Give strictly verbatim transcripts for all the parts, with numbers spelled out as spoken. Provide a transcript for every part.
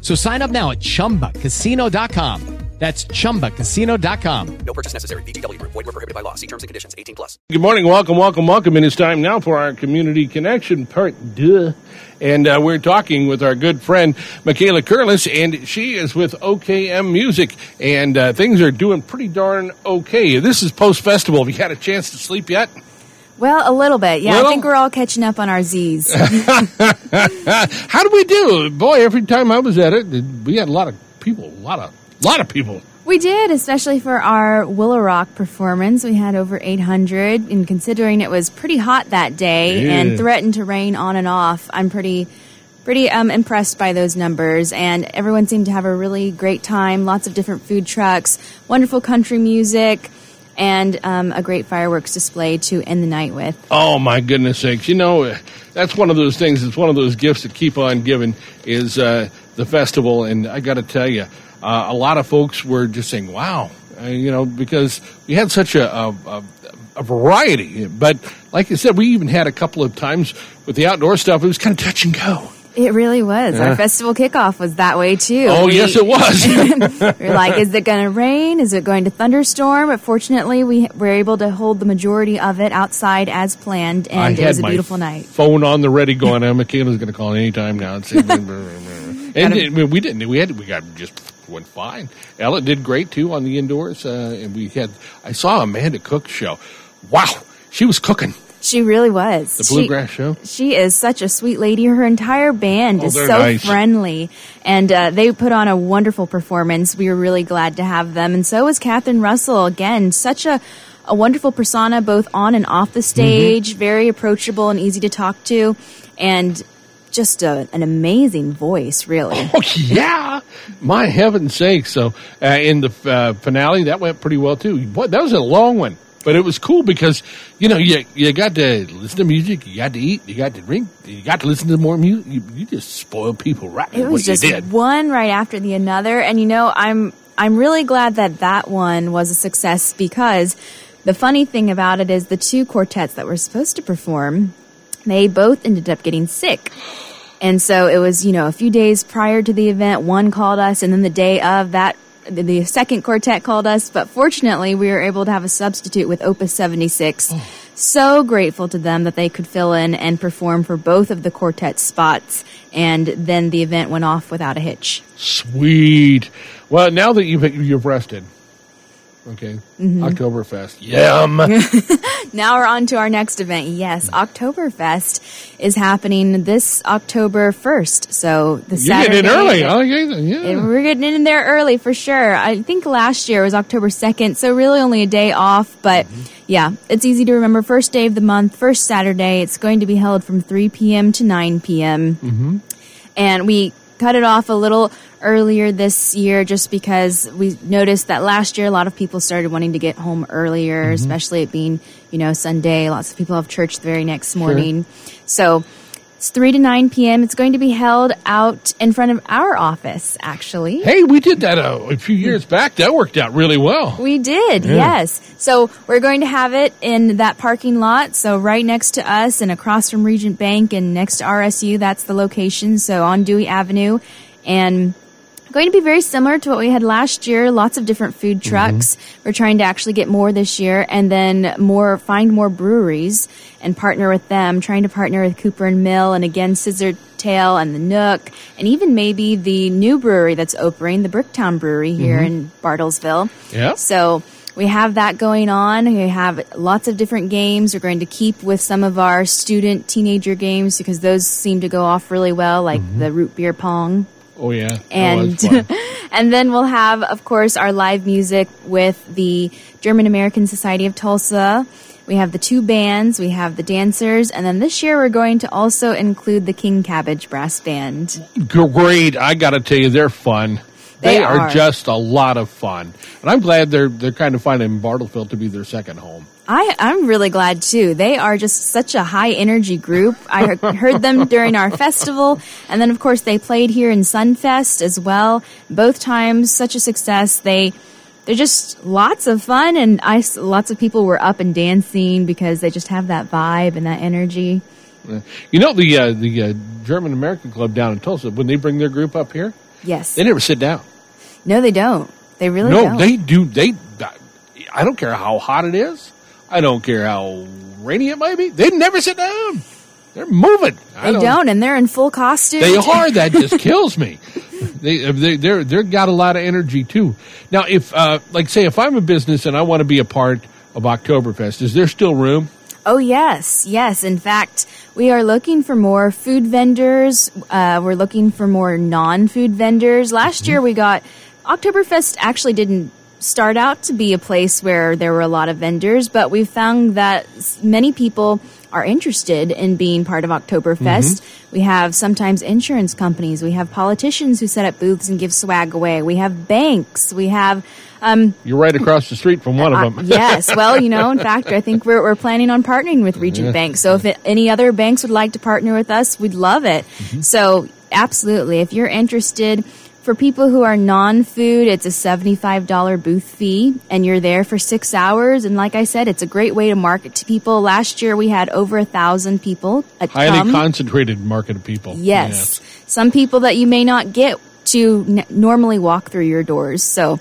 So sign up now at Chumba Casino dot com. That's Chumba Casino dot com. No purchase necessary. V G W Group. Void where prohibited by law. See terms and conditions. eighteen plus. Good morning. Welcome, welcome, welcome. And it's time now for our Community Connection Part Duh. And uh, we're talking with our good friend, Mikala Curless, and she is with O K M Music. And uh, things are doing pretty darn okay. This is post-festival. Have you had a chance to sleep yet? Well, a little bit, yeah. Little? I think we're all catching up on our Z's. How do we do? Boy, every time I was at it, we had a lot of people, a lot of a lot of people. We did, especially for our Willow Rock performance. We had over eight hundred, and considering it was pretty hot that day yeah. and threatened to rain on and off, I'm pretty pretty um, impressed by those numbers. And everyone seemed to have a really great time, lots of different food trucks, wonderful country music, and um, a great fireworks display to end the night with. Oh, my goodness sakes. You know, that's one of those things. It's one of those gifts that keep on giving is uh, the festival. And I got to tell you, uh, a lot of folks were just saying, wow, uh, you know, because we had such a, a, a, a variety. But like I said, we even had a couple of times with the outdoor stuff. It was kind of touch and go. It really was. Yeah. Our festival kickoff was that way, too. Oh, we, yes, it was. We were like, is it going to rain? Is it going to thunderstorm? But fortunately, we were able to hold the majority of it outside as planned, and it was a beautiful night. phone on the ready going, oh, Michaela's going to call any time now. And, say, and it, we didn't. We had. We got just went fine. Ella did great, too, on the indoors. Uh, and we had. I saw Amanda Cook's show. Wow, she was cooking. She really was. The Bluegrass she, Show? She is such a sweet lady. Her entire band oh, is so nice. friendly. And uh, they put on a wonderful performance. We were really glad to have them. And so was Catherine Russell. Again, such a, a wonderful persona, both on and off the stage. Mm-hmm. Very approachable and easy to talk to. And just a, an amazing voice, really. Oh, yeah. My heaven's sake. So uh, in the uh, finale, that went pretty well, too. Boy, that was a long one. But it was cool because, you know, you you got to listen to music, you got to eat, you got to drink, you got to listen to more music. You, you just spoiled people right now. It was just one right after the another. And, you know, I'm I'm really glad that that one was a success because the funny thing about it is the two quartets that were supposed to perform, they both ended up getting sick. And so it was, you know, a few days prior to the event, one called us, and then the day of that, the second quartet called us, but fortunately we were able to have a substitute with Opus seventy-six. Oh. So grateful to them that they could fill in and perform for both of the quartet spots, and then the event went off without a hitch. Sweet. Well, now that you've, you've rested, okay, mm-hmm. Oktoberfest. Yum! Now we're on to our next event. Yes, Oktoberfest is happening this October first. So the Saturday. You're getting in early. Oh, yeah. We're getting in there early for sure. I think last year was October second, so really only a day off. But mm-hmm. yeah, it's easy to remember. First day of the month, first Saturday. It's going to be held from three p.m. to nine p.m. Mm-hmm. And we cut it off a little earlier this year just because we noticed that last year a lot of people started wanting to get home earlier, mm-hmm. especially it being, you know, Sunday. Lots of people have church the very next morning. Sure. So it's three to nine p.m. It's going to be held out in front of our office, actually. Hey, we did that uh, a few years back. That worked out really well. We did, yeah. yes. So we're going to have it in that parking lot. So right next to us and across from Regent Bank and next to R S U, that's the location. So on Dewey Avenue. And going to be very similar to what we had last year. Lots of different food trucks. Mm-hmm. We're trying to actually get more this year and then more, find more breweries and partner with them. Trying to partner with Cooper and Mill and again, Scissortail and the Nook and even maybe the new brewery that's opening, the Bricktown Brewery here mm-hmm. in Bartlesville. Yeah. So we have that going on. We have lots of different games. We're going to keep with some of our student teenager games because those seem to go off really well, like mm-hmm. the root beer pong. Oh, yeah. And oh, and then we'll have, of course, our live music with the German-American Society of Tulsa. We have the two bands, we have the dancers, and then this year we're going to also include the King Cabbage Brass Band. Great. I got to tell you, they're fun. They, they are. are just a lot of fun. And I'm glad they're they're kind of finding Bartlesville to be their second home. I, I'm really glad, too. They are just such a high-energy group. I heard them during our festival, and then, of course, they played here in Sunfest as well. Both times, such a success. They, they're just lots of fun, and I, lots of people were up and dancing because they just have that vibe and that energy. You know, the, uh, the uh, German-American Club down in Tulsa, when they bring their group up here, yes, they never sit down. No, they don't. They really no, don't. No, they do. They. I don't care how hot it is. I don't care how rainy it might be. They never sit down. They're moving. I they don't, don't, and they're in full costume. They are. That just kills me. They they they're they're got a lot of energy too. Now, if uh, like say, if I'm a business and I want to be a part of Oktoberfest, is there still room? Oh, yes, yes. In fact, we are looking for more food vendors. Uh, we're looking for more non-food vendors. Last mm-hmm. year we got Oktoberfest actually didn't start out to be a place where there were a lot of vendors, but we found that many people are interested in being part of Oktoberfest. Mm-hmm. We have sometimes insurance companies. We have politicians who set up booths and give swag away. We have banks. We have... Um, You're right across the street from one uh, of them. Yes. Well, you know, in fact, I think we're, we're planning on partnering with Regent yeah. Bank. So if it, any other banks would like to partner with us, we'd love it. Mm-hmm. So absolutely, if you're interested... For people who are non-food, it's a seventy-five dollars booth fee, and you're there for six hours. And like I said, it's a great way to market to people. Last year, we had over a thousand people. Highly come. concentrated market of people. Yes. yes. Some people that you may not get to n- normally walk through your doors. So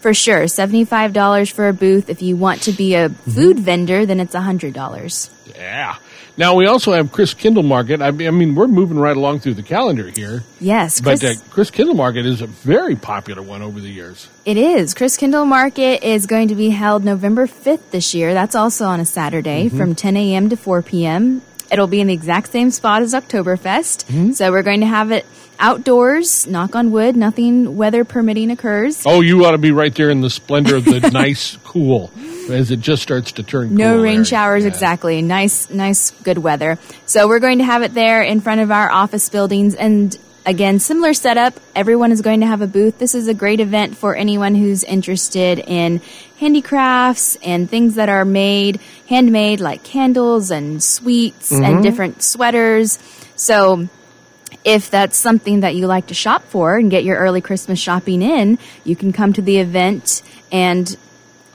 for sure, seventy-five dollars for a booth. If you want to be a food mm-hmm. vendor, then it's one hundred dollars. Yeah. Now, we also have Christkindl Market. I mean, we're moving right along through the calendar here. Yes. Chris, but uh, Christkindl Market is a very popular one over the years. It is. Christkindl Market is going to be held November fifth this year. That's also on a Saturday mm-hmm. from ten a.m. to four p.m. It'll be in the exact same spot as Oktoberfest. Mm-hmm. So we're going to have it outdoors, knock on wood, nothing weather permitting occurs. Oh, you ought to be right there in the splendor of the nice cool as it just starts to turn no cool rain air. showers yeah. exactly nice nice good weather. So we're going to have it there in front of our office buildings, and again, similar setup. Everyone is going to have a booth. This is a great event for anyone who's interested in handicrafts and things that are made handmade, like candles and sweets mm-hmm. and different sweaters. So if that's something that you like to shop for and get your early Christmas shopping in, you can come to the event and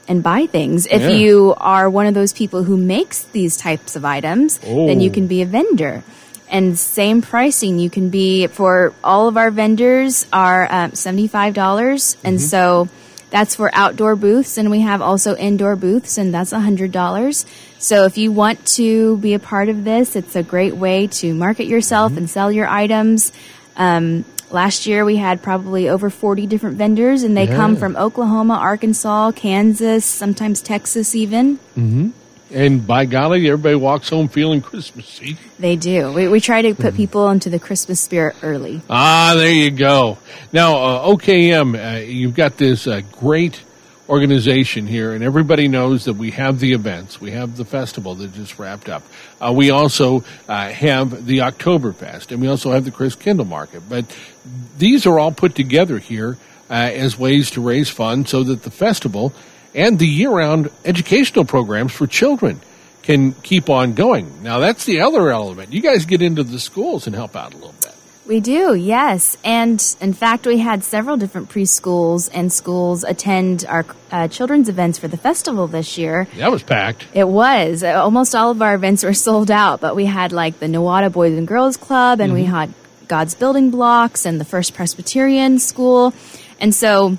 and buy things. If yeah. you are one of those people who makes these types of items, oh. then you can be a vendor. And same pricing. You can be, for all of our vendors, are uh, seventy-five dollars. Mm-hmm. And so that's for outdoor booths. And we have also indoor booths, and that's one hundred dollars. So if you want to be a part of this, it's a great way to market yourself mm-hmm. and sell your items. Um, last year, we had probably over forty different vendors, and they yeah. come from Oklahoma, Arkansas, Kansas, sometimes Texas even. Mm-hmm. And by golly, everybody walks home feeling Christmassy. They do. We, we try to put mm-hmm. people into the Christmas spirit early. Ah, there you go. Now, uh, O K M, uh, you've got this uh, great organization here, and everybody knows that we have the events. We have the festival that just wrapped up. Uh, we also uh, have the Oktoberfest, and we also have the Christkindl Market. But these are all put together here uh, as ways to raise funds so that the festival and the year-round educational programs for children can keep on going. Now, that's the other element. You guys get into the schools and help out a little bit. We do, yes. And, in fact, we had several different preschools and schools attend our uh, children's events for the festival this year. That was packed. It was. Almost all of our events were sold out, but we had, like, the Nuwata Boys and Girls Club, and mm-hmm. we had God's Building Blocks and the First Presbyterian School. And so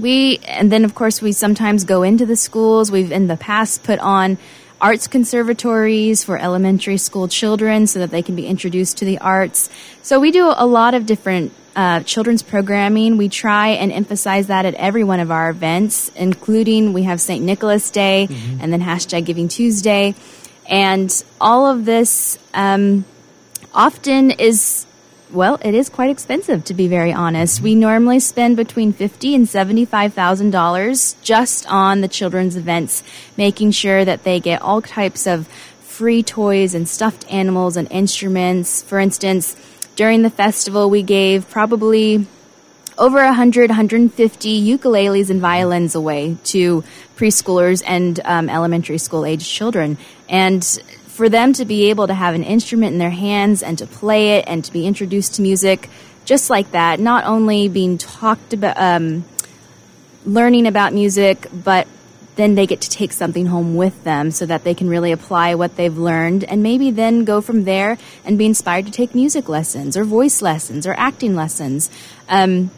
we, and then, of course, we sometimes go into the schools. We've, in the past, put on arts conservatories for elementary school children so that they can be introduced to the arts. So we do a lot of different uh, children's programming. We try and emphasize that at every one of our events, including we have Saint Nicholas Day mm-hmm. and then hashtag Giving Tuesday. And all of this um, often is, well, it is quite expensive, to be very honest. We normally spend between fifty thousand dollars and seventy-five thousand dollars just on the children's events, making sure that they get all types of free toys and stuffed animals and instruments. For instance, during the festival, we gave probably over one hundred, one hundred fifty ukuleles and violins away to preschoolers and um, elementary school age children. And for them to be able to have an instrument in their hands and to play it and to be introduced to music just like that, not only being talked about, um, learning about music, but then they get to take something home with them so that they can really apply what they've learned and maybe then go from there and be inspired to take music lessons or voice lessons or acting lessons. Um,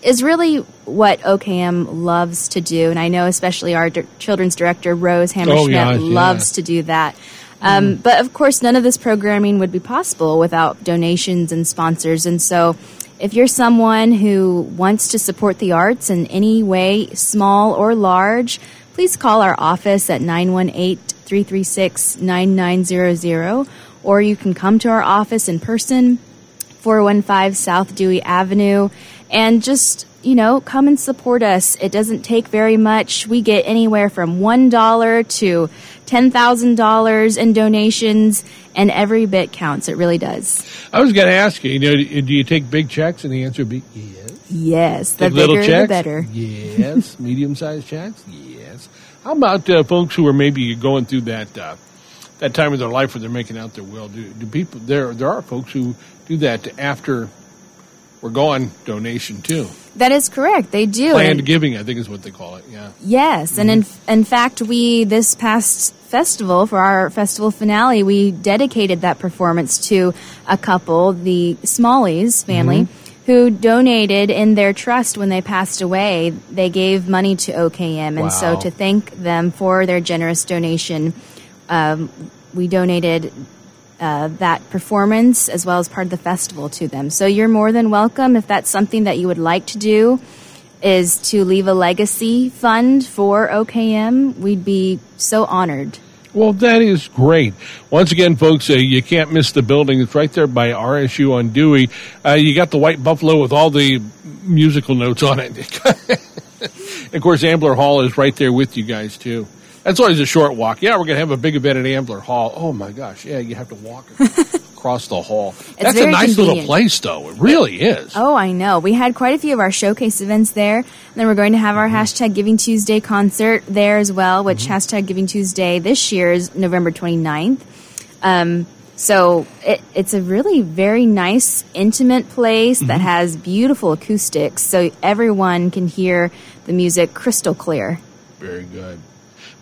is really what O K M loves to do. And I know especially our di- children's director, Rose Hammersmith, oh, yeah, loves yeah. to do that. Um, mm. But, of course, none of this programming would be possible without donations and sponsors. And so if you're someone who wants to support the arts in any way, small or large, please call our office at nine one eight, three three six, nine nine zero zero, or you can come to our office in person, four one five South Dewey Avenue, and just, you know, come and support us. It doesn't take very much. We get anywhere from one dollar to ten thousand dollars in donations, and every bit counts. It really does. I was going to ask you, you know, do you take big checks? And the answer would be yes. Yes. The, the bigger, little checks? The better. Yes. Medium-sized checks? Yes. How about uh, folks who are maybe going through that uh, that time of their life where they're making out their will? Do, do people there? There are folks who do that after we're gone donation, too. That is correct. They do. Planned giving, I think is what they call it, yeah. Yes, mm-hmm. and in in fact, we, this past festival, for our festival finale, we dedicated that performance to a couple, the Smallies family, mm-hmm. who donated in their trust when they passed away. They gave money to O K M, wow. and so to thank them for their generous donation, um, we donated Uh, that performance as well as part of the festival to them. So you're more than welcome, if that's something that you would like to do, is to leave a legacy fund for O K M. We'd be so honored. Well, that is great. Once again, folks, uh, you can't miss the building. It's right there by R S U on Dewey. Uh, you got the white buffalo with all the musical notes on it. Of course, Ambler Hall is right there with you guys, too. That's always a short walk. Yeah, we're going to have a big event at Ambler Hall. Oh, my gosh. Yeah, you have to walk across the hall. That's a nice convenient. Little place, though. It really is. Oh, I know. We had quite a few of our showcase events there. And then we're going to have our mm-hmm. hashtag Giving Tuesday concert there as well, which mm-hmm. hashtag Giving Tuesday this year is November twenty-ninth. Um, so it, it's a really very nice, intimate place mm-hmm. that has beautiful acoustics, so everyone can hear the music crystal clear. Very good.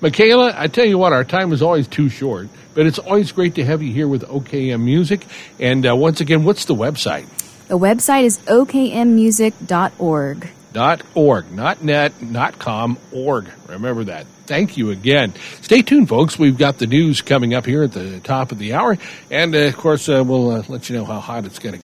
Mikala, I tell you what, our time is always too short, but it's always great to have you here with O K M Music. And uh, once again, what's the website? The website is O K M music dot org. Dot org, not net, not com, org. Remember that. Thank you again. Stay tuned, folks. We've got the news coming up here at the top of the hour. And, uh, of course, uh, we'll uh, let you know how hot it's going to